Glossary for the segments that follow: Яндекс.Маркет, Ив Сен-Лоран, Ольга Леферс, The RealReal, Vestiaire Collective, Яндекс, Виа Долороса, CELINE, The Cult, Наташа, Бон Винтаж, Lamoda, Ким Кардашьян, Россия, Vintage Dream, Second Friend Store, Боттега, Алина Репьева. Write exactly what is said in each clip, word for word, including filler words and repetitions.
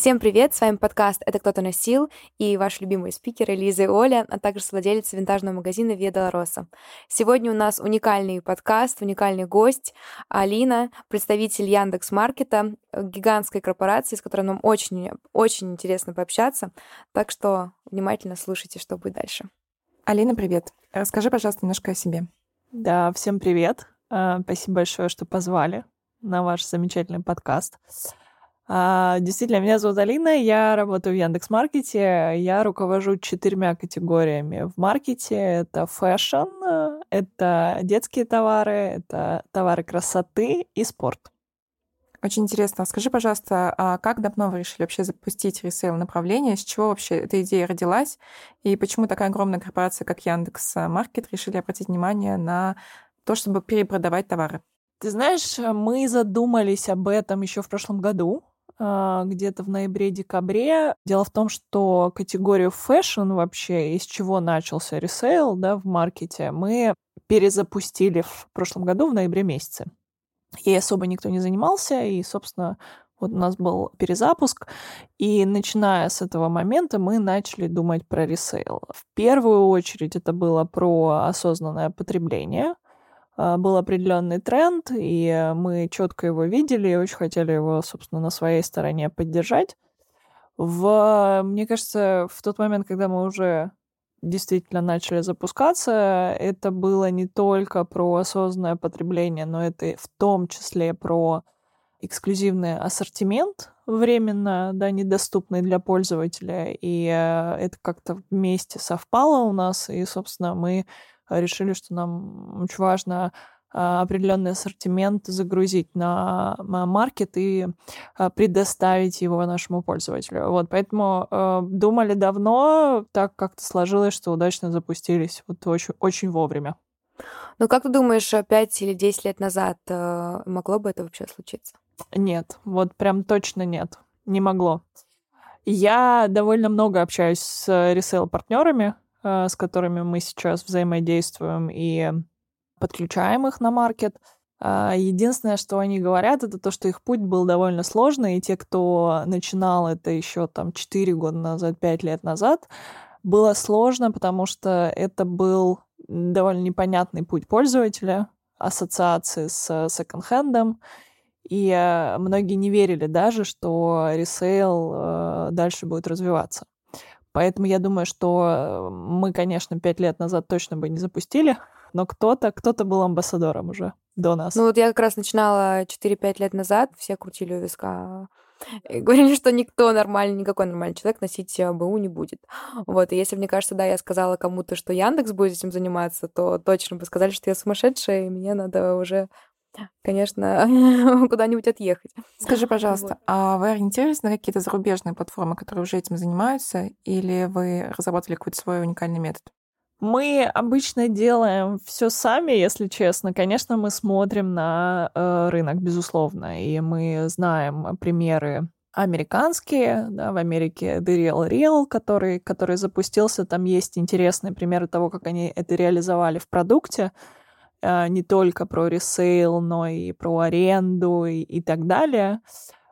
Всем привет, с вами подкаст «Это кто-то носил» и ваши любимые спикеры Лиза и Оля, а также совладелец винтажного магазина Виа Долороса. Сегодня у нас уникальный подкаст, уникальный гость Алина, представитель Яндекс.Маркета, гигантской корпорации, с которой нам очень, очень интересно пообщаться, так что внимательно слушайте, что будет дальше. Алина, привет. Расскажи, пожалуйста, немножко о себе. Да, всем привет. Спасибо большое, что позвали на ваш замечательный подкаст. Действительно, меня зовут Алина, я работаю в Яндекс.Маркете, я руковожу четырьмя категориями в маркете. Это фэшн, это детские товары, это товары красоты и спорт. Очень интересно. Скажи, пожалуйста, а как давно вы решили вообще запустить ресейл-направление? С чего вообще эта идея родилась? И почему такая огромная корпорация, как Яндекс.Маркет, решили обратить внимание на то, чтобы перепродавать товары? Ты знаешь, мы задумались об этом еще в прошлом году, где-то в ноябре-декабре. Дело в том, что категорию фэшн вообще, из чего начался ресейл, да, в маркете, мы перезапустили в прошлом году в ноябре месяце. Ей особо никто не занимался, и, собственно, вот у нас был перезапуск, и начиная с этого момента мы начали думать про ресейл. В первую очередь это было про осознанное потребление. Был определенный тренд, и мы четко его видели, и очень хотели его, собственно, на своей стороне поддержать. В, мне кажется, в тот момент, когда мы уже действительно начали запускаться, это было не только про осознанное потребление, но это и в том числе про эксклюзивный ассортимент, временно, да, недоступный для пользователя, и это как-то вместе совпало у нас, и, собственно, мы решили, что нам очень важно определенный ассортимент загрузить на маркет и предоставить его нашему пользователю. Вот, поэтому думали давно, так как-то сложилось, что удачно запустились вот очень, очень вовремя. Ну, как ты думаешь, пять или десять лет назад могло бы это вообще случиться? Нет, вот прям точно нет, не могло. Я довольно много общаюсь с ресейл-партнерами, с которыми мы сейчас взаимодействуем и подключаем их на маркет. Единственное, что они говорят, это то, что их путь был довольно сложный, и те, кто начинал это еще там четыре года назад, пять лет назад, было сложно, потому что это был довольно непонятный путь пользователя, ассоциации с секонд-хендом, и многие не верили даже, что ресейл дальше будет развиваться. Поэтому я думаю, что мы, конечно, пять лет назад точно бы не запустили, но кто-то, кто-то был амбассадором уже до нас. Ну вот я как раз начинала четыре-пять лет назад, все крутили у виска. И говорили, что никто нормальный, никакой нормальный человек носить БУ не будет. Вот, и если, мне кажется, да, я сказала кому-то, что Яндекс будет этим заниматься, то точно бы сказали, что я сумасшедшая, и мне надо уже... конечно, куда-нибудь отъехать. Скажи, пожалуйста, вот. А вы ориентировались на какие-то зарубежные платформы, которые уже этим занимаются, или вы разработали какой-то свой уникальный метод? Мы обычно делаем все сами, если честно. Конечно, мы смотрим на э, рынок, безусловно, и мы знаем примеры американские, да, в Америке The RealReal, который, который запустился, там есть интересные примеры того, как они это реализовали в продукте, не только про ресейл, но и про аренду и, и так далее.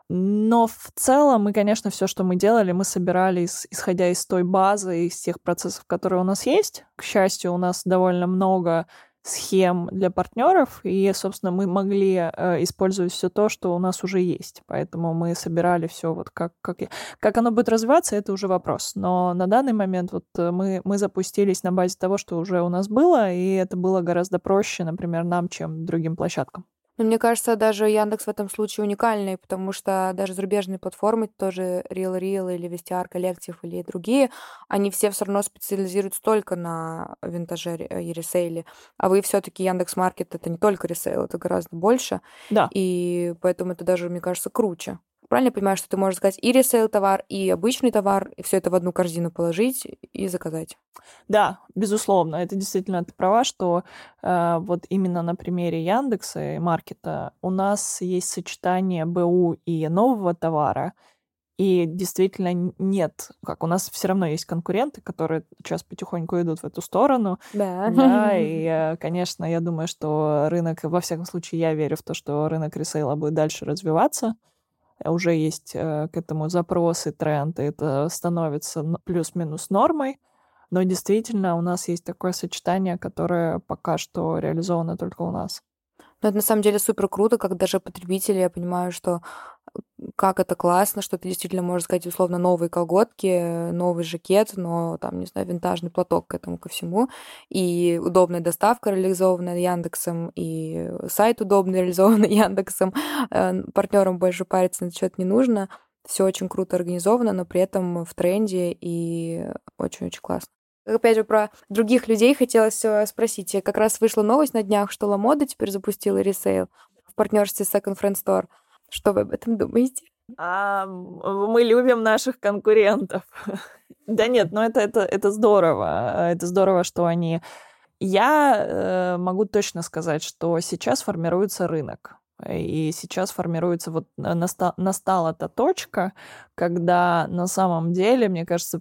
Но в целом мы, конечно, все, что мы делали, мы собирали, исходя из той базы, из тех процессов, которые у нас есть. К счастью, у нас довольно много схем для партнеров, и, собственно, мы могли использовать все то, что у нас уже есть. Поэтому мы собирали все, вот как, как, как оно будет развиваться, это уже вопрос. Но на данный момент вот мы, мы запустились на базе того, что уже у нас было, и это было гораздо проще, например, нам, чем другим площадкам. Но мне кажется, даже Яндекс в этом случае уникальный, потому что даже зарубежные платформы, тоже RealReal или Vestiaire Collective или другие, они все все равно специализируются только на винтаже и ресейле. А вы все-таки Яндекс.Маркет — это не только ресейл, это гораздо больше. Да. И поэтому это даже, мне кажется, круче. Правильно я понимаю, что ты можешь сказать и ресейл-товар, и обычный товар, и все это в одну корзину положить и заказать? Да, безусловно. Это действительно, ты права, что э, вот именно на примере Яндекса и маркета у нас есть сочетание БУ и нового товара, и действительно нет, как у нас все равно есть конкуренты, которые сейчас потихоньку идут в эту сторону. Да. Да, и, конечно, я думаю, что рынок, во всяком случае, я верю в то, что рынок ресейла будет дальше развиваться. уже есть к этому запрос и тренд, и это становится плюс-минус нормой. Но действительно у нас есть такое сочетание, которое пока что реализовано только у нас. Но это на самом деле супер круто, как даже потребители, я понимаю, что как это классно, что ты действительно можешь сказать, условно, новые колготки, новый жакет, но там, не знаю, винтажный платок к этому ко всему. И удобная доставка, реализованная Яндексом, и сайт удобный, реализованный Яндексом. Партнерам больше париться на счет не нужно. Все очень круто организовано, но при этом в тренде и очень-очень классно. Опять же, про других людей хотелось спросить. Как раз вышла новость на днях, что Lamoda теперь запустила ресейл в партнерстве с Second Friend Store. Что вы об этом думаете? А, мы любим наших конкурентов. Да нет, но это, это, это здорово. Это здорово, что они... Я могу точно сказать, что сейчас формируется рынок. И сейчас формируется... Вот наста... настала та точка, когда на самом деле, мне кажется,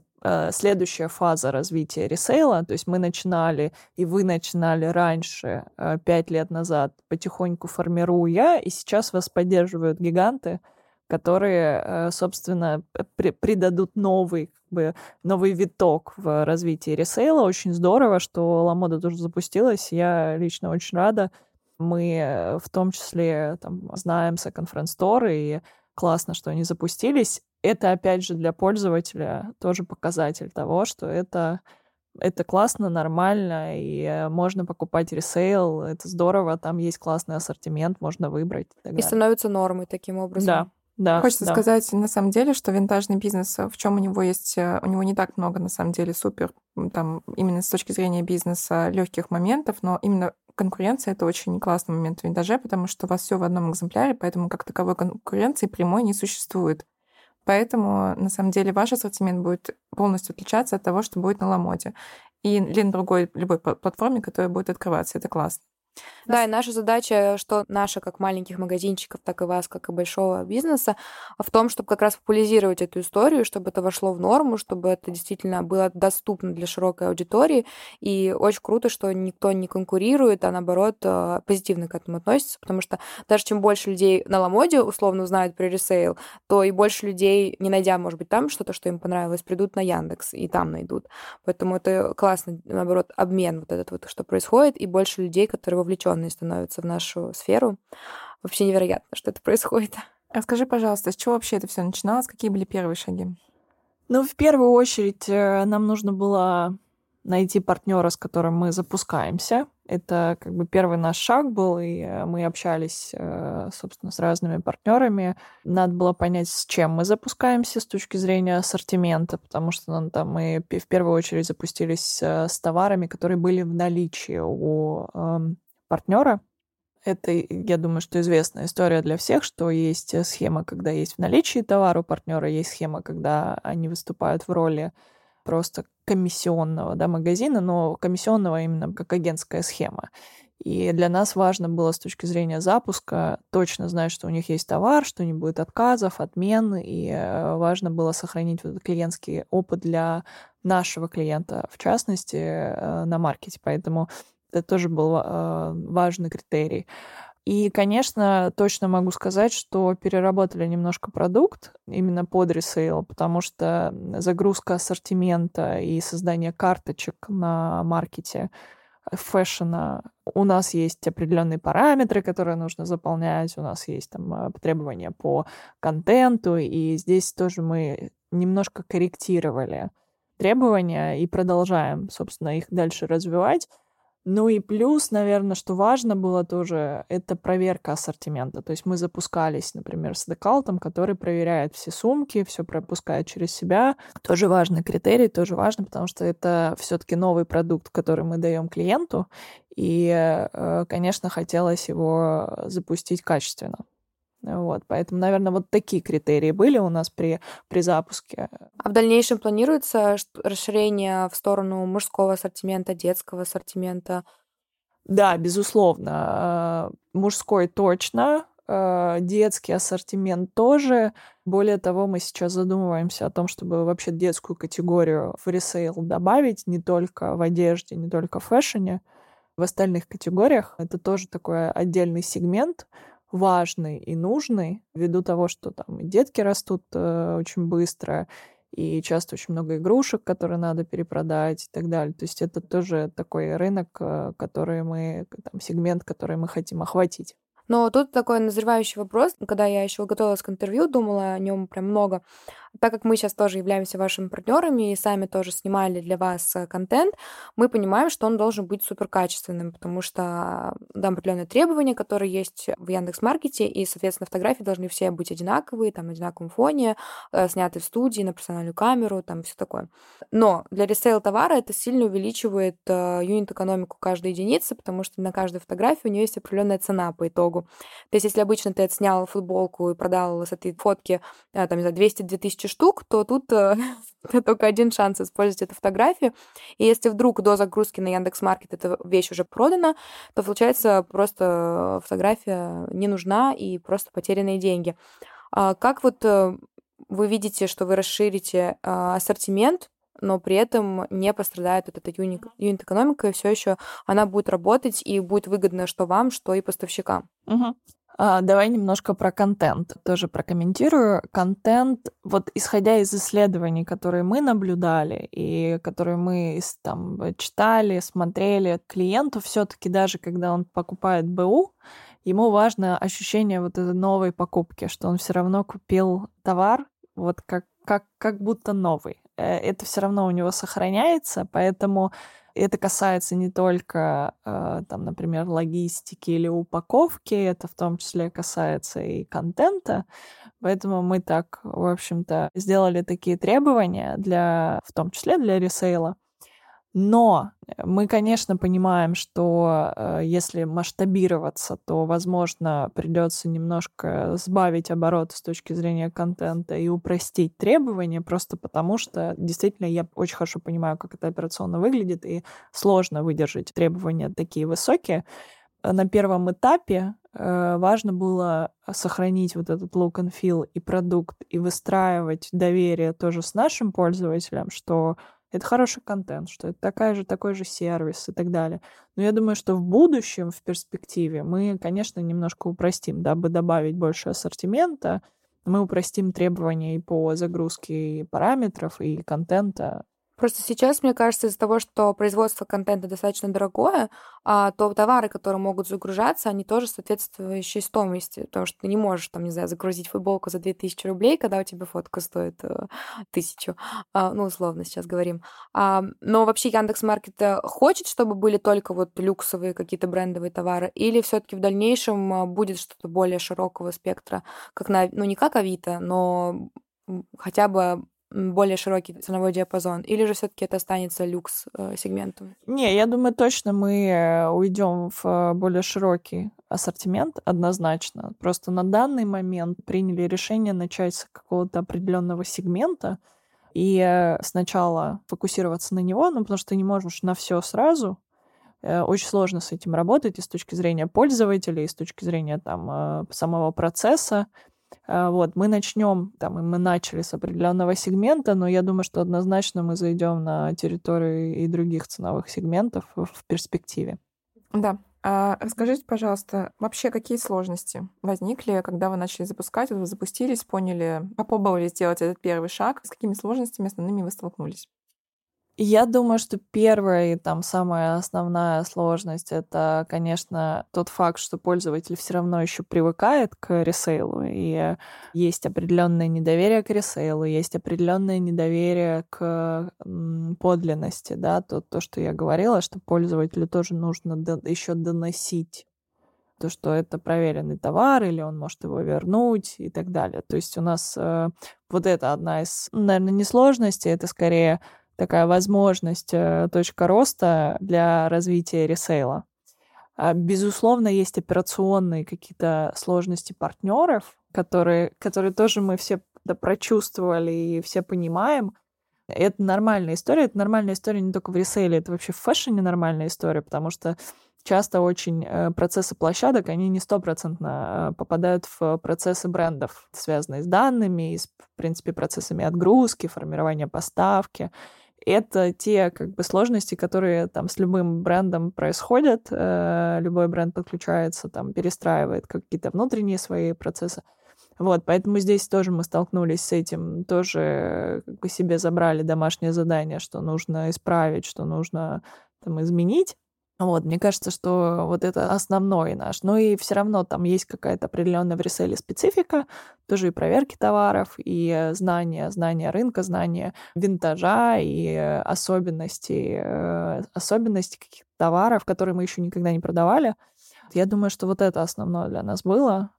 следующая фаза развития ресейла, то есть мы начинали, и вы начинали раньше, пять лет назад, потихоньку формируя, и сейчас вас поддерживают гиганты, которые, собственно, при- придадут новый, как бы, новый виток в развитии ресейла. Очень здорово, что Lamoda тоже запустилась, я лично очень рада. Мы в том числе там, знаем Second Friend Store, и классно, что они запустились. Это, опять же, для пользователя тоже показатель того, что это, это классно, нормально, и можно покупать ресейл, это здорово, там есть классный ассортимент, можно выбрать. И, и становится нормой таким образом. Да. Да, Хочется да. сказать, на самом деле, что винтажный бизнес, в чем у него есть, у него не так много, на самом деле, супер, там, именно с точки зрения бизнеса легких моментов, но именно конкуренция — это очень классный момент в винтаже, потому что у вас все в одном экземпляре, поэтому как таковой конкуренции прямой не существует. Поэтому, на самом деле, ваш ассортимент будет полностью отличаться от того, что будет на Ламоде. И или на другой, любой платформе, которая будет открываться. Это классно. Да, и наша задача, что наша, как маленьких магазинчиков, так и вас, как и большого бизнеса, в том, чтобы как раз популяризировать эту историю, чтобы это вошло в норму, чтобы это действительно было доступно для широкой аудитории. И очень круто, что никто не конкурирует, а наоборот позитивно к этому относится, потому что даже чем больше людей на Ламоде условно узнают про ресейл, то и больше людей, не найдя, может быть, там что-то, что им понравилось, придут на Яндекс и там найдут. Поэтому это классный, наоборот, обмен вот этот вот, что происходит, и больше людей, которые вовлеченные становятся в нашу сферу. Вообще невероятно, что это происходит. Расскажи, пожалуйста, с чего вообще это все начиналось? Какие были первые шаги? Ну, в первую очередь, нам нужно было найти партнера, с которым мы запускаемся. Это как бы первый наш шаг был, и мы общались, собственно, с разными партнерами. Надо было понять, с чем мы запускаемся с точки зрения ассортимента, потому что ну, там мы в первую очередь запустились с товарами, которые были в наличии у партнера. Это, я думаю, что известная история для всех, что есть схема, когда есть в наличии товар у партнера, есть схема, когда они выступают в роли просто комиссионного да, магазина, но комиссионного именно как агентская схема. И для нас важно было с точки зрения запуска точно знать, что у них есть товар, что не будет отказов, отмен, и важно было сохранить вот этот клиентский опыт для нашего клиента, в частности, на маркете. Поэтому это тоже был э, важный критерий. И, конечно, точно могу сказать, что переработали немножко продукт именно под ресейл, потому что загрузка ассортимента и создание карточек на маркете фэшена. У нас есть определенные параметры, которые нужно заполнять, у нас есть там требования по контенту, и здесь тоже мы немножко корректировали требования и продолжаем, собственно, их дальше развивать. Ну и плюс, наверное, что важно было тоже, это проверка ассортимента. То есть мы запускались, например, с The Cult, который проверяет все сумки, все пропускает через себя. Тоже важный критерий, тоже важно, потому что это все-таки новый продукт, который мы даем клиенту. И, конечно, хотелось его запустить качественно. Вот, поэтому, наверное, вот такие критерии были у нас при, при запуске. А в дальнейшем планируется расширение в сторону мужского ассортимента, детского ассортимента? Да, безусловно. Мужской точно, детский ассортимент тоже. Более того, мы сейчас задумываемся о том, чтобы вообще детскую категорию в ресейл добавить не только в одежде, не только в фэшне, в остальных категориях. Это тоже такой отдельный сегмент, важный и нужный, ввиду того, что там и детки растут э, очень быстро, и часто очень много игрушек, которые надо перепродать и так далее. То есть это тоже такой рынок, который мы, там, сегмент, который мы хотим охватить. Но тут такой назревающий вопрос, когда я еще готовилась к интервью, думала о нем прям много. Так как мы сейчас тоже являемся вашими партнерами и сами тоже снимали для вас контент, мы понимаем, что он должен быть суперкачественным, потому что там определенные требования, которые есть в Яндекс.Маркете, и, соответственно, фотографии должны все быть одинаковые, там, на одинаковом фоне, сняты в студии, на профессиональную камеру, там, все такое. Но для ресейл товара это сильно увеличивает юнит-экономику каждой единицы, потому что на каждой фотографии у нее есть определенная цена по итогу. То есть, если обычно ты отснял футболку и продал с этой фотки, там, не знаю, двести-две тысячи штук, то тут только один шанс использовать эту фотографию. И если вдруг до загрузки на Яндекс.Маркет эта вещь уже продана, то, получается, просто фотография не нужна и просто потерянные деньги. Как вот вы видите, что вы расширите ассортимент, но при этом не пострадает вот эта юнит-экономика, и все еще она будет работать, и будет выгодно что вам, что и поставщикам. Угу. А, давай немножко про контент тоже прокомментирую. Контент, вот исходя из исследований, которые мы наблюдали, и которые мы там читали, смотрели, клиенту все-таки даже когда он покупает БУ, ему важно ощущение вот этой новой покупки, что он все равно купил товар, вот как, как, как будто новый. Это все равно у него сохраняется, поэтому это касается не только, там, например, логистики или упаковки, это в том числе касается и контента. Поэтому мы так, в общем-то, сделали такие требования, для, в том числе для ресейла. Но мы, конечно, понимаем, что если масштабироваться, то, возможно, придется немножко сбавить обороты с точки зрения контента и упростить требования, просто потому что, действительно, я очень хорошо понимаю, как это операционно выглядит, и сложно выдержать требования такие высокие. На первом этапе важно было сохранить вот этот look and feel и продукт, и выстраивать доверие тоже с нашим пользователем, что это хороший контент, что это такая же, такой же сервис и так далее. Но я думаю, что в будущем, в перспективе, мы, конечно, немножко упростим, дабы добавить больше ассортимента. Мы упростим требования и по загрузке параметров, и контента. Просто сейчас, мне кажется, из-за того, что производство контента достаточно дорогое, то товары, которые могут загружаться, они тоже соответствующие стоимости, потому что ты не можешь, там, не знаю, загрузить футболку за две тысячи рублей, когда у тебя фотка стоит тысячу, ну, условно сейчас говорим. Но вообще Яндекс.Маркет хочет, чтобы были только вот люксовые какие-то брендовые товары, или все-таки в дальнейшем будет что-то более широкого спектра, как на, ну, не как Авито, но хотя бы более широкий ценовой диапазон, или же все-таки это останется люкс-сегментом? Не, я думаю, точно мы уйдем в более широкий ассортимент однозначно. Просто на данный момент приняли решение начать с какого-то определенного сегмента и сначала фокусироваться на него, ну, потому что ты не можешь на все сразу. Очень сложно с этим работать и с точки зрения пользователя, и с точки зрения там, самого процесса. Вот, мы начнем, там, и мы начали с определенного сегмента, но я думаю, что однозначно мы зайдем на территорию и других ценовых сегментов в перспективе. Да. А расскажите, пожалуйста, вообще какие сложности возникли, когда вы начали запускать? Вы запустились, поняли, попробовали сделать этот первый шаг. С какими сложностями основными вы столкнулись? Я думаю, что первая и там самая основная сложность — это, конечно, тот факт, что пользователь все равно еще привыкает к ресейлу, и есть определенное недоверие к ресейлу, есть определенное недоверие к подлинности, да, то, то что я говорила, что пользователю тоже нужно до, еще доносить то, что это проверенный товар, или он может его вернуть и так далее. То есть у нас э, вот это одна из, наверное, не сложностей, это скорее такая возможность, точка роста для развития ресейла. Безусловно, есть операционные какие-то сложности партнеров, которые, которые тоже мы все прочувствовали и все понимаем. Это нормальная история. Это нормальная история не только в ресейле, это вообще в фэшне нормальная история, потому что часто очень процессы площадок, они не стопроцентно попадают в процессы брендов, связанные с данными, и, в принципе, процессами отгрузки, формирования поставки Это те как бы сложности, которые там с любым брендом происходят. Любой бренд подключается, там, перестраивает какие-то внутренние свои процессы. Вот, поэтому здесь тоже мы столкнулись с этим, тоже как бы себе забрали домашнее задание, что нужно исправить, что нужно там изменить. Вот, мне кажется, что вот это основной наш. Но и все равно там есть какая-то определенная в реселе специфика, тоже и проверки товаров, и знания, знания рынка, знания винтажа, и особенности, особенности каких-то товаров, которые мы еще никогда не продавали. Я думаю, что вот это основное для нас было.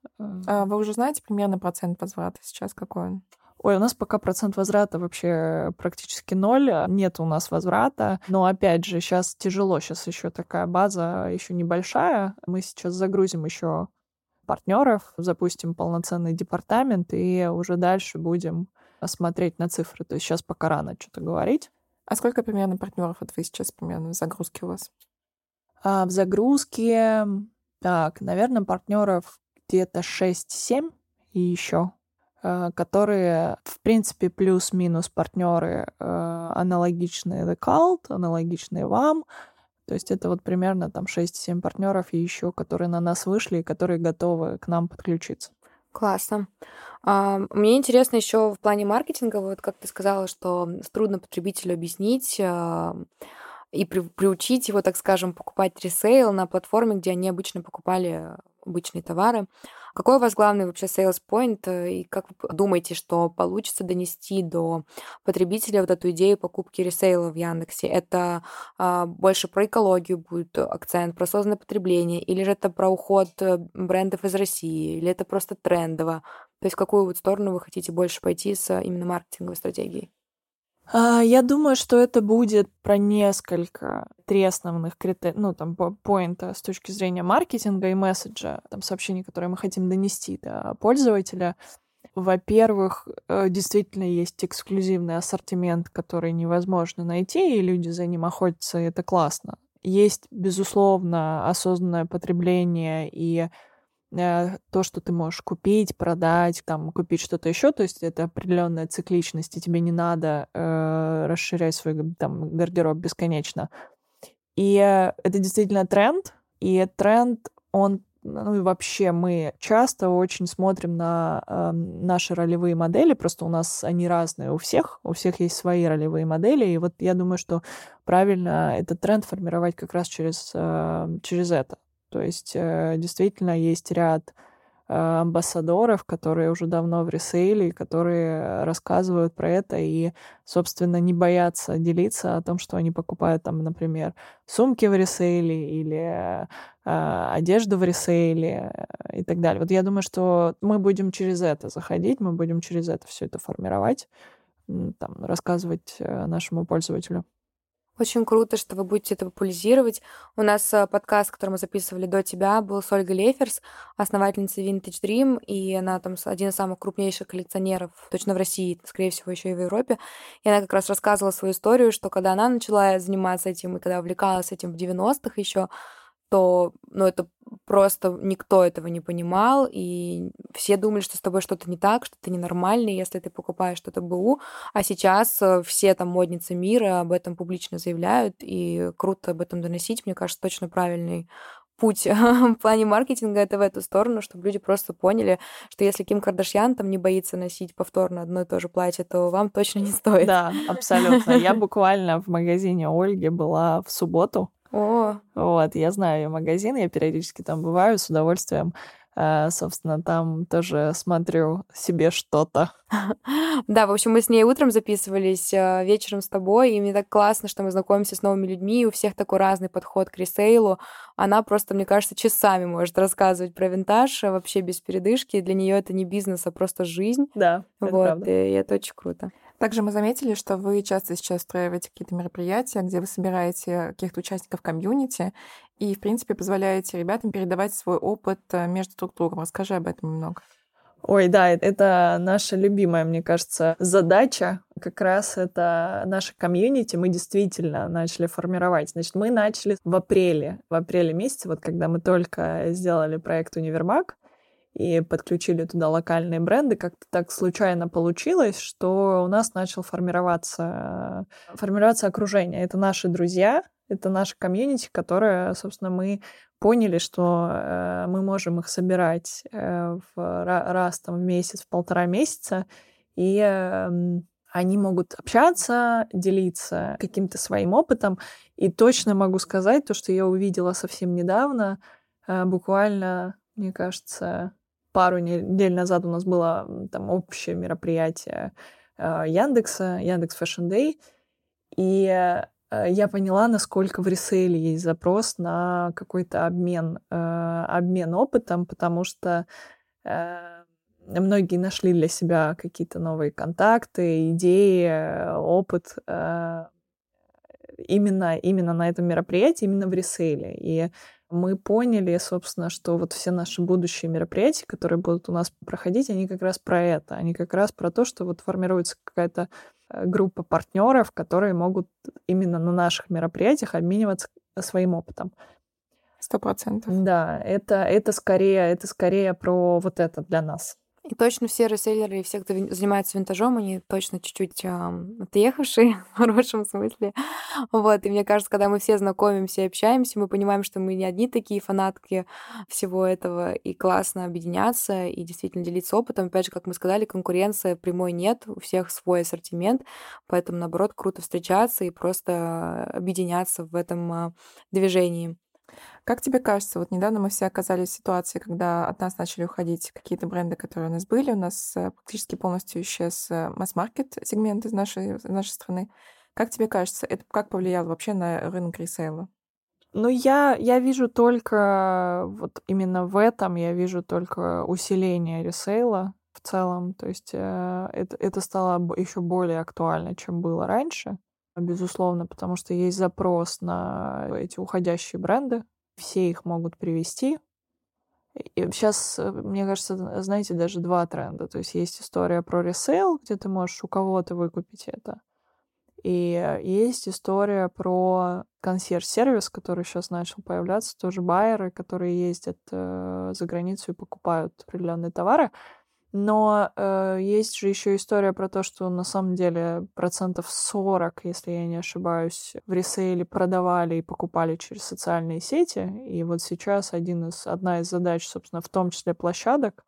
А вы уже знаете примерно процент возврата сейчас какой он? Ой, у нас пока процент возврата вообще практически ноль, нет у нас возврата. Но опять же, сейчас тяжело, сейчас еще такая база еще небольшая. Мы сейчас загрузим еще партнеров, запустим полноценный департамент и уже дальше будем смотреть на цифры. То есть сейчас пока рано что-то говорить. А сколько примерно партнеров вот вы сейчас примерно в загрузке у вас? А в загрузке, так, наверное, партнеров где-то шесть-семь и еще, которые, в принципе, плюс-минус партнеры аналогичные The Cult, аналогичные вам. То есть это вот примерно там шесть-семь партнеров и еще, которые на нас вышли и которые готовы к нам подключиться. Классно. Мне интересно еще в плане маркетинга, вот как ты сказала, что трудно потребителю объяснить и приучить его, так скажем, покупать ресейл на платформе, где они обычно покупали обычные товары. Какой у вас главный вообще sales point, и как вы думаете, что получится донести до потребителя вот эту идею покупки ресейла в Яндексе? Это а, больше про экологию будет акцент, про осознанное потребление, или же это про уход брендов из России, или это просто трендово? То есть в какую вот сторону вы хотите больше пойти с именно маркетинговой стратегией? Я думаю, что это будет про несколько три основных критерия, ну, там, поинта с точки зрения маркетинга и месседжа, там, сообщений, которые мы хотим донести до пользователя. Во-первых, действительно есть эксклюзивный ассортимент, который невозможно найти, и люди за ним охотятся, и это классно. Есть, безусловно, осознанное потребление и то, что ты можешь купить, продать, там, купить что-то еще, то есть это определенная цикличность, и тебе не надо э, расширять свой там, гардероб бесконечно. И это действительно тренд, и тренд, он, ну и вообще мы часто очень смотрим на э, наши ролевые модели, просто у нас они разные у всех, у всех есть свои ролевые модели, и вот я думаю, что правильно этот тренд формировать как раз через, э, через это. То есть действительно есть ряд амбассадоров, которые уже давно в ресейле, которые рассказывают про это и, собственно, не боятся делиться о том, что они покупают, там, например, сумки в ресейле или одежду в ресейле и так далее. Вот я думаю, что мы будем через это заходить, мы будем через это все это формировать, там, рассказывать нашему пользователю. Очень круто, что вы будете это популяризировать. У нас подкаст, который мы записывали до тебя, был с Ольгой Леферс, основательницей Vintage Dream, и она там один из самых крупнейших коллекционеров точно в России, скорее всего, еще и в Европе. И она как раз рассказывала свою историю, что когда она начала заниматься этим, и когда увлекалась этим в девяностых еще, то ну, это просто никто этого не понимал, и все думали, что с тобой что-то не так, что ты ненормальный, если ты покупаешь что-то БУ. А сейчас все там модницы мира об этом публично заявляют, и круто об этом доносить. Мне кажется, точно правильный путь в плане маркетинга — это в эту сторону, чтобы люди просто поняли, что если Ким Кардашьян там не боится носить повторно одно и то же платье, то вам точно не стоит. Да, абсолютно. Я буквально в магазине Ольги была в субботу. О. Вот, я знаю ее магазин, я периодически там бываю с удовольствием. Собственно, там тоже смотрю себе что-то. Да, в общем, мы с ней утром записывались, вечером с тобой, и мне так классно, что мы знакомимся с новыми людьми, у всех такой разный подход к ресейлу. Она просто, мне кажется, часами может рассказывать про винтаж вообще без передышки. Для нее это не бизнес, а просто жизнь. Да, это вот, правда. И это очень круто. Также мы заметили, что вы часто сейчас устраиваете какие-то мероприятия, где вы собираете каких-то участников комьюнити и, в принципе, позволяете ребятам передавать свой опыт между друг другом. Расскажи об этом немного. Ой, да, это наша любимая, мне кажется, задача. Как раз это наше комьюнити мы действительно начали формировать. Значит, мы начали в апреле, в апреле месяце, вот когда мы только сделали проект «Универмаг», и подключили туда локальные бренды, как-то так случайно получилось, что у нас начал формироваться, формироваться окружение. Это наши друзья, это наше комьюнити, которое, собственно, мы поняли, что э, мы можем их собирать э, в, раз там, в месяц, в полтора месяца, и э, они могут общаться, делиться каким-то своим опытом. И точно могу сказать то, что я увидела совсем недавно, э, буквально, мне кажется, пару недель назад у нас было там общее мероприятие э, Яндекса, Яндекс Фэшн Дэй, и я поняла, насколько в ресейле есть запрос на какой-то обмен, э, обмен опытом, потому что э, многие нашли для себя какие-то новые контакты, идеи, опыт э, именно, именно на этом мероприятии, именно в ресейле. И мы поняли, собственно, что вот все наши будущие мероприятия, которые будут у нас проходить, они как раз про это, они как раз про то, что вот формируется какая-то группа партнеров, которые могут именно на наших мероприятиях обмениваться своим опытом. Сто процентов. Да, это, это, скорее, это скорее про вот это для нас. И точно все реселлеры и все, кто занимается винтажом, они точно чуть-чуть э, отъехавшие в хорошем смысле. Вот. И мне кажется, когда мы все знакомимся и общаемся, мы понимаем, что мы не одни такие фанатки всего этого, и классно объединяться и действительно делиться опытом. Опять же, как мы сказали, конкуренции прямой нет, у всех свой ассортимент, поэтому, наоборот, круто встречаться и просто объединяться в этом движении. Как тебе кажется, вот недавно мы все оказались в ситуации, когда от нас начали уходить какие-то бренды, которые у нас были, у нас практически полностью исчез масс-маркет сегмент из нашей, из нашей страны. Как тебе кажется, это как повлияло вообще на рынок ресейла? Ну, я, я вижу только вот именно в этом, я вижу только усиление ресейла в целом, то есть это, это стало еще более актуально, чем было раньше. Безусловно, потому что есть запрос на эти уходящие бренды. Все их могут привести. И сейчас, мне кажется, знаете, даже два тренда. То есть есть история про ресейл, где ты можешь у кого-то выкупить это. И есть история про консьерж-сервис, который сейчас начал появляться. Тоже байеры, которые ездят э, за границу и покупают определенные товары. Но э, есть же еще история про то, что на самом деле процентов сорок, если я не ошибаюсь, в ресейле продавали и покупали через социальные сети. И вот сейчас один из, одна из задач, собственно, в том числе площадок,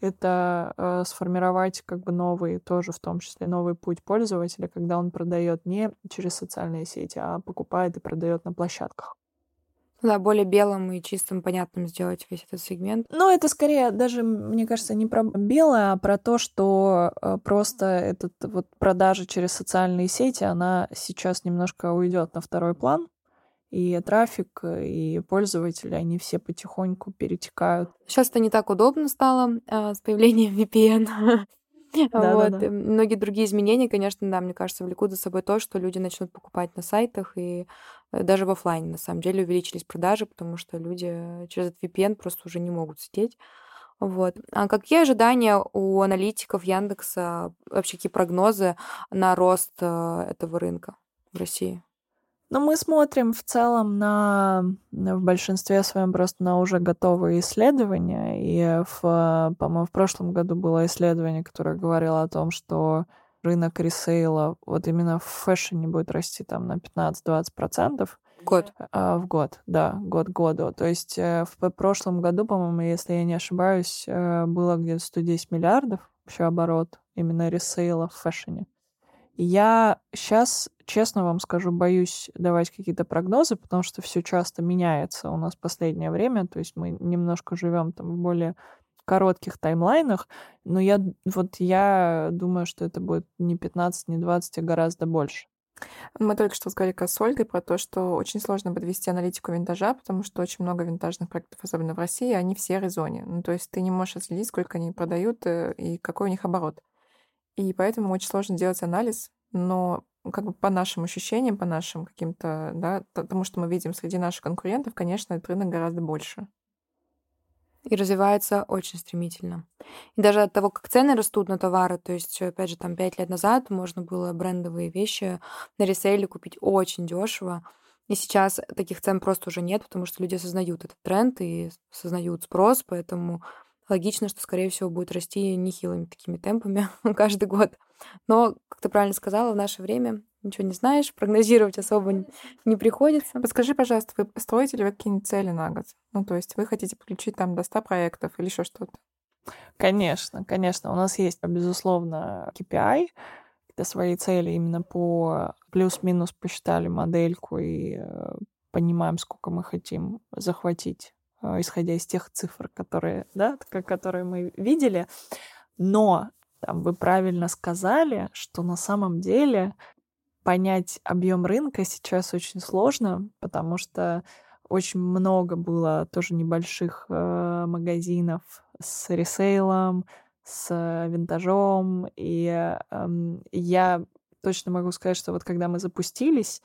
это э, сформировать как бы новый, тоже в том числе новый путь пользователя, когда он продает не через социальные сети, а покупает и продает на площадках. Да, более белым и чистым, понятным сделать весь этот сегмент. Ну, это скорее даже, мне кажется, не про белое, а про то, что просто эта вот продажа через социальные сети, она сейчас немножко уйдет на второй план. И трафик, и пользователи, они все потихоньку перетекают. Сейчас это не так удобно стало с появлением ви пи эн. Да, вот. Да, да. Многие другие изменения, конечно, да, мне кажется, влекут за собой то, что люди начнут покупать на сайтах, и даже в офлайне, на самом деле, увеличились продажи, потому что люди через этот ви пи эн просто уже не могут сидеть. Вот. А какие ожидания у аналитиков Яндекса, вообще какие прогнозы на рост этого рынка в России? Ну, мы смотрим в целом на, в большинстве своем просто на уже готовые исследования. И, в, по-моему, в прошлом году было исследование, которое говорило о том, что рынок ресейла вот именно в фэшне будет расти там на пятнадцать-двадцать процентов. В год. А, в год, да, год к году. То есть в прошлом году, по-моему, если я не ошибаюсь, было где-то сто десять миллиардов вообще оборот именно ресейла в фэшне. Я сейчас, честно вам скажу, боюсь давать какие-то прогнозы, потому что все часто меняется у нас в последнее время, то есть мы немножко живем там в более коротких таймлайнах, но я, вот я думаю, что это будет не пятнадцать, не двадцать, а гораздо больше. Мы только что разговаривали с Ольгой про то, что очень сложно подвести аналитику винтажа, потому что очень много винтажных проектов, особенно в России, они в серой зоне. Ну, то есть ты не можешь отследить, сколько они продают и какой у них оборот. И поэтому очень сложно делать анализ, но как бы по нашим ощущениям, по нашим каким-то, да, потому что мы видим среди наших конкурентов, конечно, этот рынок гораздо больше. И развивается очень стремительно. И даже от того, как цены растут на товары, то есть, опять же, там пять лет назад можно было брендовые вещи на ресейле купить очень дешево. И сейчас таких цен просто уже нет, потому что люди осознают этот тренд и осознают спрос, поэтому логично, что, скорее всего, будет расти нехилыми такими темпами каждый год. Но, как ты правильно сказала, в наше время ничего не знаешь, прогнозировать особо не приходится. Подскажи, пожалуйста, вы строите ли вы какие-нибудь цели на год? Ну, то есть вы хотите подключить там до ста проектов или еще что-то? Конечно, конечно. У нас есть, безусловно, кей пи ай, где свои цели именно по плюс-минус посчитали модельку и понимаем, сколько мы хотим захватить, исходя из тех цифр, которые, да, которые мы видели. Но там, вы правильно сказали, что на самом деле понять объем рынка сейчас очень сложно, потому что очень много было тоже небольших э, магазинов с ресейлом, с винтажом. И э, я точно могу сказать, что вот когда мы запустились,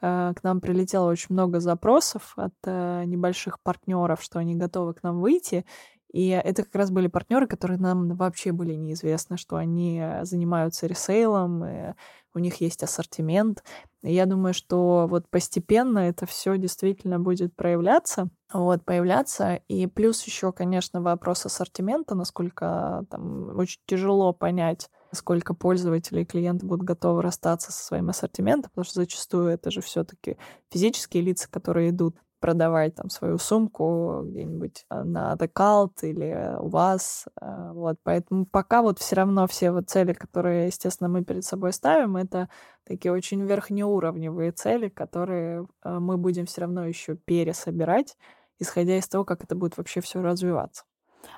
э, к нам прилетело очень много запросов от э, небольших партнеров, что они готовы к нам выйти. И это как раз были партнеры, которые нам вообще были неизвестны, что они занимаются ресейлом, и у них есть ассортимент. И я думаю, что вот постепенно это все действительно будет проявляться. Вот, появляться. И плюс еще, конечно, вопрос ассортимента, насколько там очень тяжело понять, сколько пользователей и клиенты будут готовы расстаться со своим ассортиментом, потому что зачастую это же все-таки физические лица, которые идут продавать там свою сумку где-нибудь на The Cult или у вас. Вот. Поэтому пока вот все равно все вот цели, которые, естественно, мы перед собой ставим, это такие очень верхнеуровневые цели, которые мы будем все равно еще пересобирать, исходя из того, как это будет вообще все развиваться.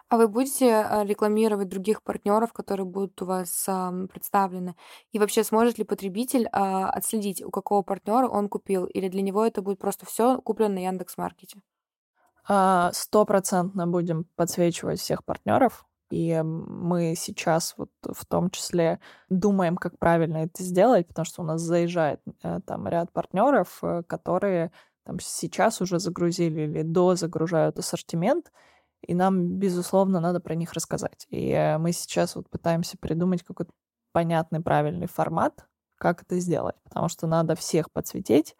А вы будете рекламировать других партнеров, которые будут у вас э, представлены? И вообще, сможет ли потребитель э, отследить, у какого партнера он купил? Или для него это будет просто все куплено на Яндекс.Маркете? Стопроцентно будем подсвечивать всех партнеров. И мы сейчас вот в том числе думаем, как правильно это сделать, потому что у нас заезжает э, там ряд партнеров, э, которые там, сейчас уже загрузили или дозагружают ассортимент. И нам, безусловно, надо про них рассказать. И мы сейчас вот пытаемся придумать какой-то понятный, правильный формат, как это сделать. Потому что надо всех подсветить.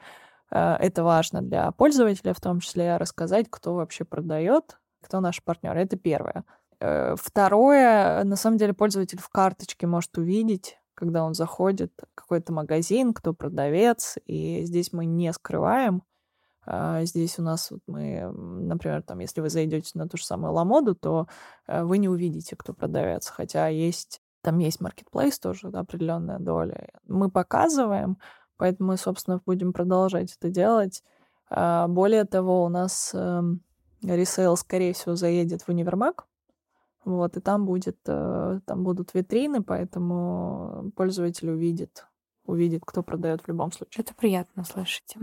Это важно для пользователя, в том числе рассказать, кто вообще продает, кто наш партнер. Это первое. Второе, на самом деле, пользователь в карточке может увидеть, когда он заходит в какой-то магазин, кто продавец. И здесь мы не скрываем. Здесь у нас вот мы, например, там, если вы зайдете на ту же самую Lamoda, то вы не увидите, кто продавец, хотя есть, там есть маркетплейс тоже, да, определенная доля. Мы показываем, поэтому мы, собственно, будем продолжать это делать. Более того, у нас ресейл, скорее всего, заедет в универмаг, вот, и там, будет, там будут витрины, поэтому пользователь увидит, увидит, кто продает в любом случае. Это приятно слышать.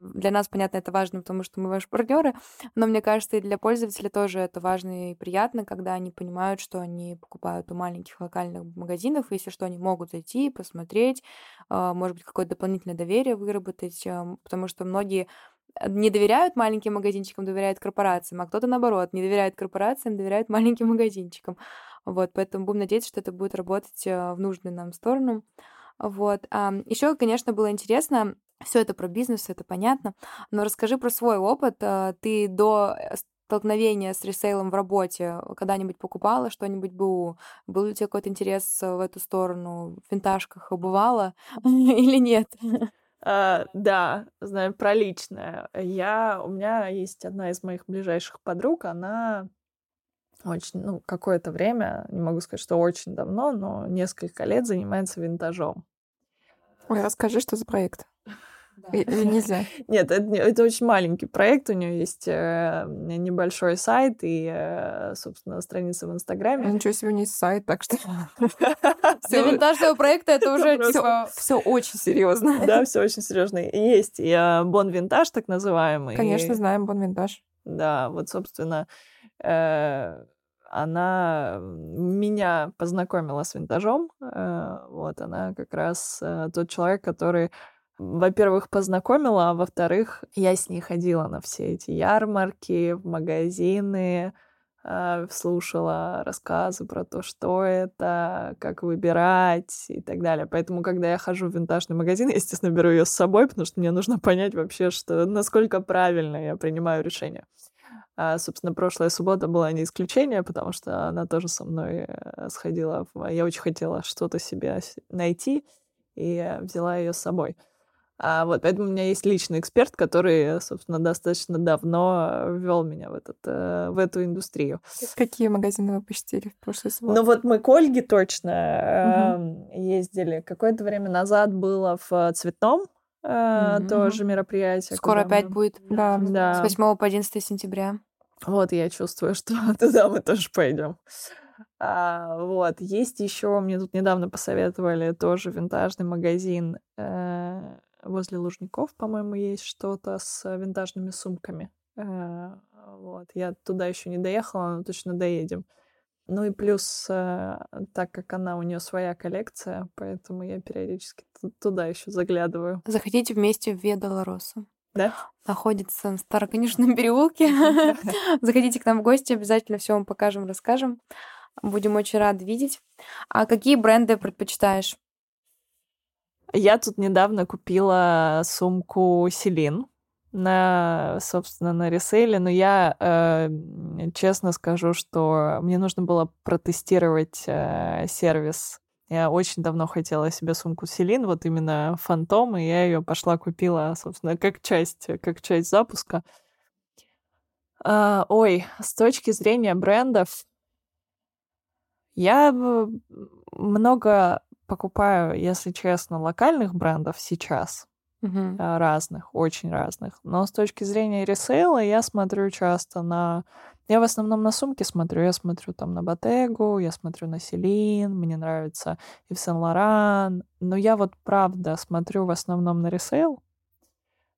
Для нас, понятно, это важно, потому что мы ваши партнеры, но, мне кажется, и для пользователя тоже это важно и приятно, когда они понимают, что они покупают у маленьких локальных магазинов, если что, они могут зайти, посмотреть, может быть, какое-то дополнительное доверие выработать, потому что многие не доверяют маленьким магазинчикам, доверяют корпорациям, а кто-то, наоборот, не доверяет корпорациям, доверяет маленьким магазинчикам. Вот, поэтому будем надеяться, что это будет работать в нужную нам сторону. Вот. Еще, конечно, было интересно, все это про бизнес, это понятно, но расскажи про свой опыт. Ты до столкновения с ресейлом в работе когда-нибудь покупала что-нибудь БУ? Был ли у тебя какой-то интерес в эту сторону? В винтажках бывало или нет? Uh, да, знаю про личное. Я, у меня есть одна из моих ближайших подруг, она очень, ну, какое-то время, не могу сказать, что очень давно, но несколько лет занимается винтажом. Ой, расскажи, что за проект. Нельзя. Нет, это очень маленький проект, у нее есть небольшой сайт и, собственно, страница в Инстаграме. Ничего себе, у нее есть сайт, так что для винтажного проекта это уже все очень серьезно. Да, все очень серьезно. Есть Бон Винтаж, так называемый. Конечно, знаем Бон Винтаж. Да, вот, собственно, она меня познакомила с винтажом. Вот, она как раз тот человек, который, во-первых, познакомила, а во-вторых, я с ней ходила на все эти ярмарки, в магазины, слушала рассказы про то, что это, как выбирать и так далее. Поэтому, когда я хожу в винтажный магазин, я, естественно, беру ее с собой, потому что мне нужно понять вообще, что, насколько правильно я принимаю решение. А, собственно, прошлая суббота была не исключение, потому что она тоже со мной сходила. Я очень хотела что-то себе найти, и взяла ее с собой. А вот, поэтому у меня есть личный эксперт, который, собственно, достаточно давно ввел меня в, этот, в эту индустрию. Какие магазины вы посетили в прошлый субботу? Ну вот мы к Ольге точно угу. ездили. Какое-то время назад было в Цветном угу. тоже мероприятие. Скоро опять мы... будет, да. да, с восьмого по одиннадцатое сентября. Вот, я чувствую, что туда мы тоже пойдем. А, вот, есть еще, мне тут недавно посоветовали тоже винтажный магазин э, возле Лужников, по-моему, есть что-то с винтажными сумками. Э, вот, я туда еще не доехала, но точно доедем. Ну и плюс, э, так как она, у нее своя коллекция, поэтому я периодически т- туда еще заглядываю. Заходите вместе в Виа Долороса. Да? Находится в Староконюшном переулке. Заходите к нам в гости, обязательно все вам покажем, расскажем. Будем очень рады видеть. А какие бренды предпочитаешь? Я тут недавно купила сумку CELINE на, собственно, на ресейле, но я э, честно скажу, что мне нужно было протестировать э, сервис. Я очень давно хотела себе сумку CELINE, вот именно Фантом, и я ее пошла купила, собственно, как часть, как часть запуска. Э, ой, с точки зрения брендов, я много покупаю, если честно, локальных брендов сейчас, mm-hmm. разных, очень разных. Но с точки зрения ресейла я смотрю часто на... Я в основном на сумки смотрю. Я смотрю там на Боттегу, я смотрю на CELINE, мне нравится Ив Сен-Лоран. Но я вот правда смотрю в основном на ресейл.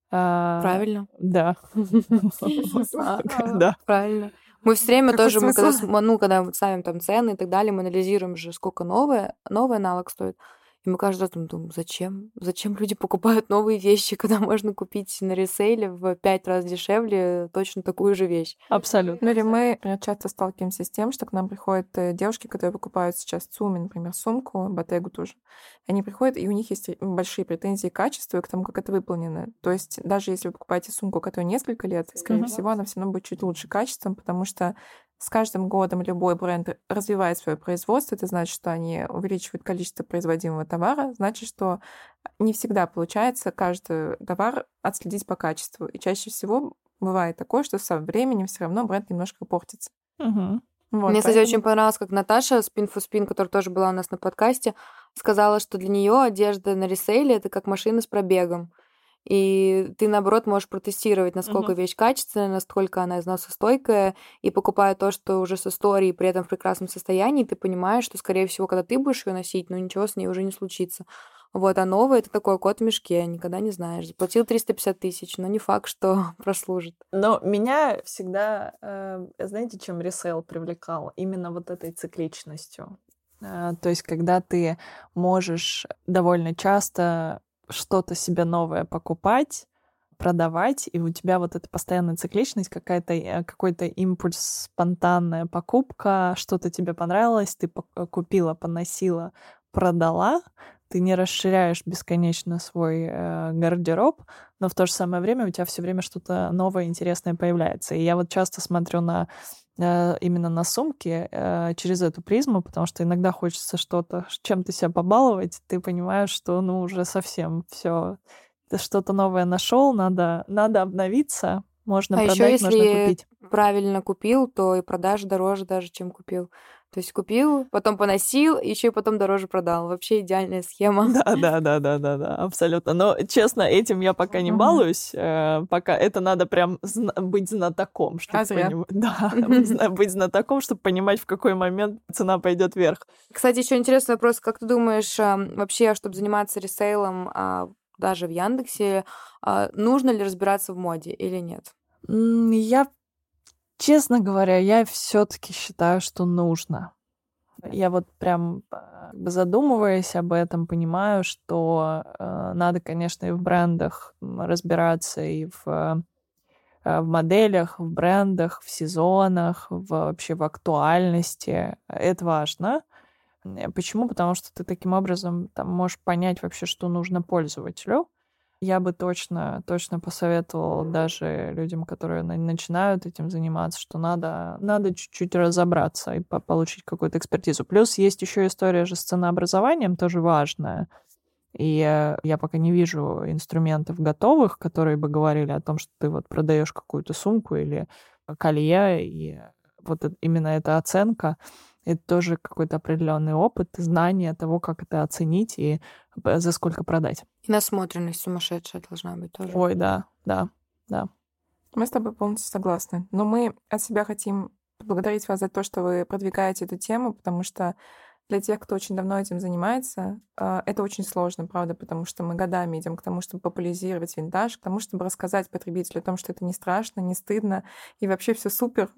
Правильно. Да. Правильно. Мы все время тоже, мы, когда, ну, когда мы ставим там цены и так далее, мы анализируем же, сколько новое, новый аналог стоит. И мы каждый раз там думаем, зачем? Зачем люди покупают новые вещи, когда можно купить на ресейле в пять раз дешевле точно такую же вещь? Абсолютно. Ну или мы часто сталкиваемся с тем, что к нам приходят девушки, которые покупают сейчас Цуми, например, сумку, Боттегу тоже. Они приходят, и у них есть большие претензии к качеству и к тому, как это выполнено. То есть даже если вы покупаете сумку, которой несколько лет, скорее mm-hmm. всего, она все равно будет чуть лучше качеством, потому что с каждым годом любой бренд развивает свое производство. Это значит, что они увеличивают количество производимого товара. Значит, что не всегда получается каждый товар отследить по качеству. И чаще всего бывает такое, что со временем все равно бренд немножко портится. Угу. Вот, Мне, кстати, поэтому... очень понравилось, как Наташа Spin for Spin, которая тоже была у нас на подкасте, сказала, что для нее одежда на ресейле — это как машина с пробегом. И ты, наоборот, можешь протестировать, насколько uh-huh. вещь качественная, насколько она износостойкая, и покупая то, что уже с историей, при этом в прекрасном состоянии, ты понимаешь, что, скорее всего, когда ты будешь ее носить, ну, ничего с ней уже не случится. Вот, а новое — это такой кот в мешке, никогда не знаешь. Заплатил триста пятьдесят тысяч, но не факт, что прослужит. Но меня всегда, знаете, чем ресейл привлекал? Именно вот этой цикличностью. То есть, когда ты можешь довольно часто... что-то себе новое покупать, продавать, и у тебя вот эта постоянная цикличность, какая-то, какой-то импульс, спонтанная покупка, что-то тебе понравилось, ты купила, поносила, продала, ты не расширяешь бесконечно свой э, гардероб, но в то же самое время у тебя все время что-то новое, интересное появляется. И я вот часто смотрю на э, именно на сумки э, через эту призму, потому что иногда хочется что-то, чем ты себя побаловать, ты понимаешь, что ну уже совсем все, ты что-то новое нашел, надо, надо обновиться, можно а продать, еще, если можно купить. Правильно купил, то и продашь дороже даже, чем купил. То есть купил, потом поносил, еще и потом дороже продал. Вообще идеальная схема. Да-да-да-да-да, абсолютно. Но, честно, этим я пока не балуюсь. Пока это надо прям зна- быть знатоком. Чтобы а зря. Поним... Да, быть знатоком, чтобы понимать, в какой момент цена пойдет вверх. Кстати, еще интересный вопрос. Как ты думаешь, вообще, чтобы заниматься ресейлом даже в Яндексе, нужно ли разбираться в моде или нет? Я... Честно говоря, я все-таки считаю, что нужно. Я вот прям задумываясь об этом, понимаю, что э, надо, конечно, и в брендах разбираться, и в, э, в моделях, в брендах, в сезонах, в, вообще в актуальности. Это важно. Почему? Потому что ты таким образом там, можешь понять вообще, что нужно пользователю. я бы точно, точно посоветовала даже людям, которые начинают этим заниматься, что надо, надо чуть-чуть разобраться и по- получить какую-то экспертизу. Плюс есть еще история же с ценообразованием, тоже важная. И я пока не вижу инструментов готовых, которые бы говорили о том, что ты вот продаешь какую-то сумку или колье, и вот именно эта оценка. Это тоже какой-то определенный опыт, знание того, как это оценить и за сколько продать. И насмотренность сумасшедшая должна быть тоже. Ой, да, да, да. Мы с тобой полностью согласны. Но мы от себя хотим поблагодарить вас за то, что вы продвигаете эту тему, потому что для тех, кто очень давно этим занимается, это очень сложно, правда, потому что мы годами идем к тому, чтобы популяризировать винтаж, к тому, чтобы рассказать потребителю о том, что это не страшно, не стыдно, и вообще все супер.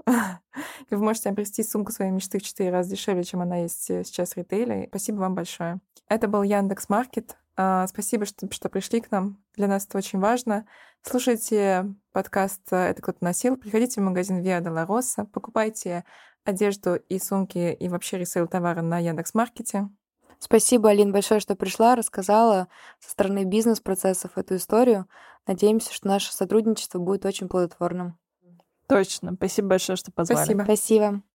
И вы можете обрести сумку своей мечты в четыре раза дешевле, чем она есть сейчас в ритейле. Спасибо вам большое. Это был Яндекс.Маркет. Спасибо, что, что пришли к нам. Для нас это очень важно. Слушайте подкаст «Это кто-то носил». Приходите в магазин Виа Долороса, покупайте одежду и сумки, и вообще ресейл товара на Яндекс.Маркете. Спасибо, Алин, большое, что пришла, рассказала со стороны бизнес-процессов эту историю. Надеемся, что наше сотрудничество будет очень плодотворным. Точно. Спасибо большое, что позвали. Спасибо. Спасибо.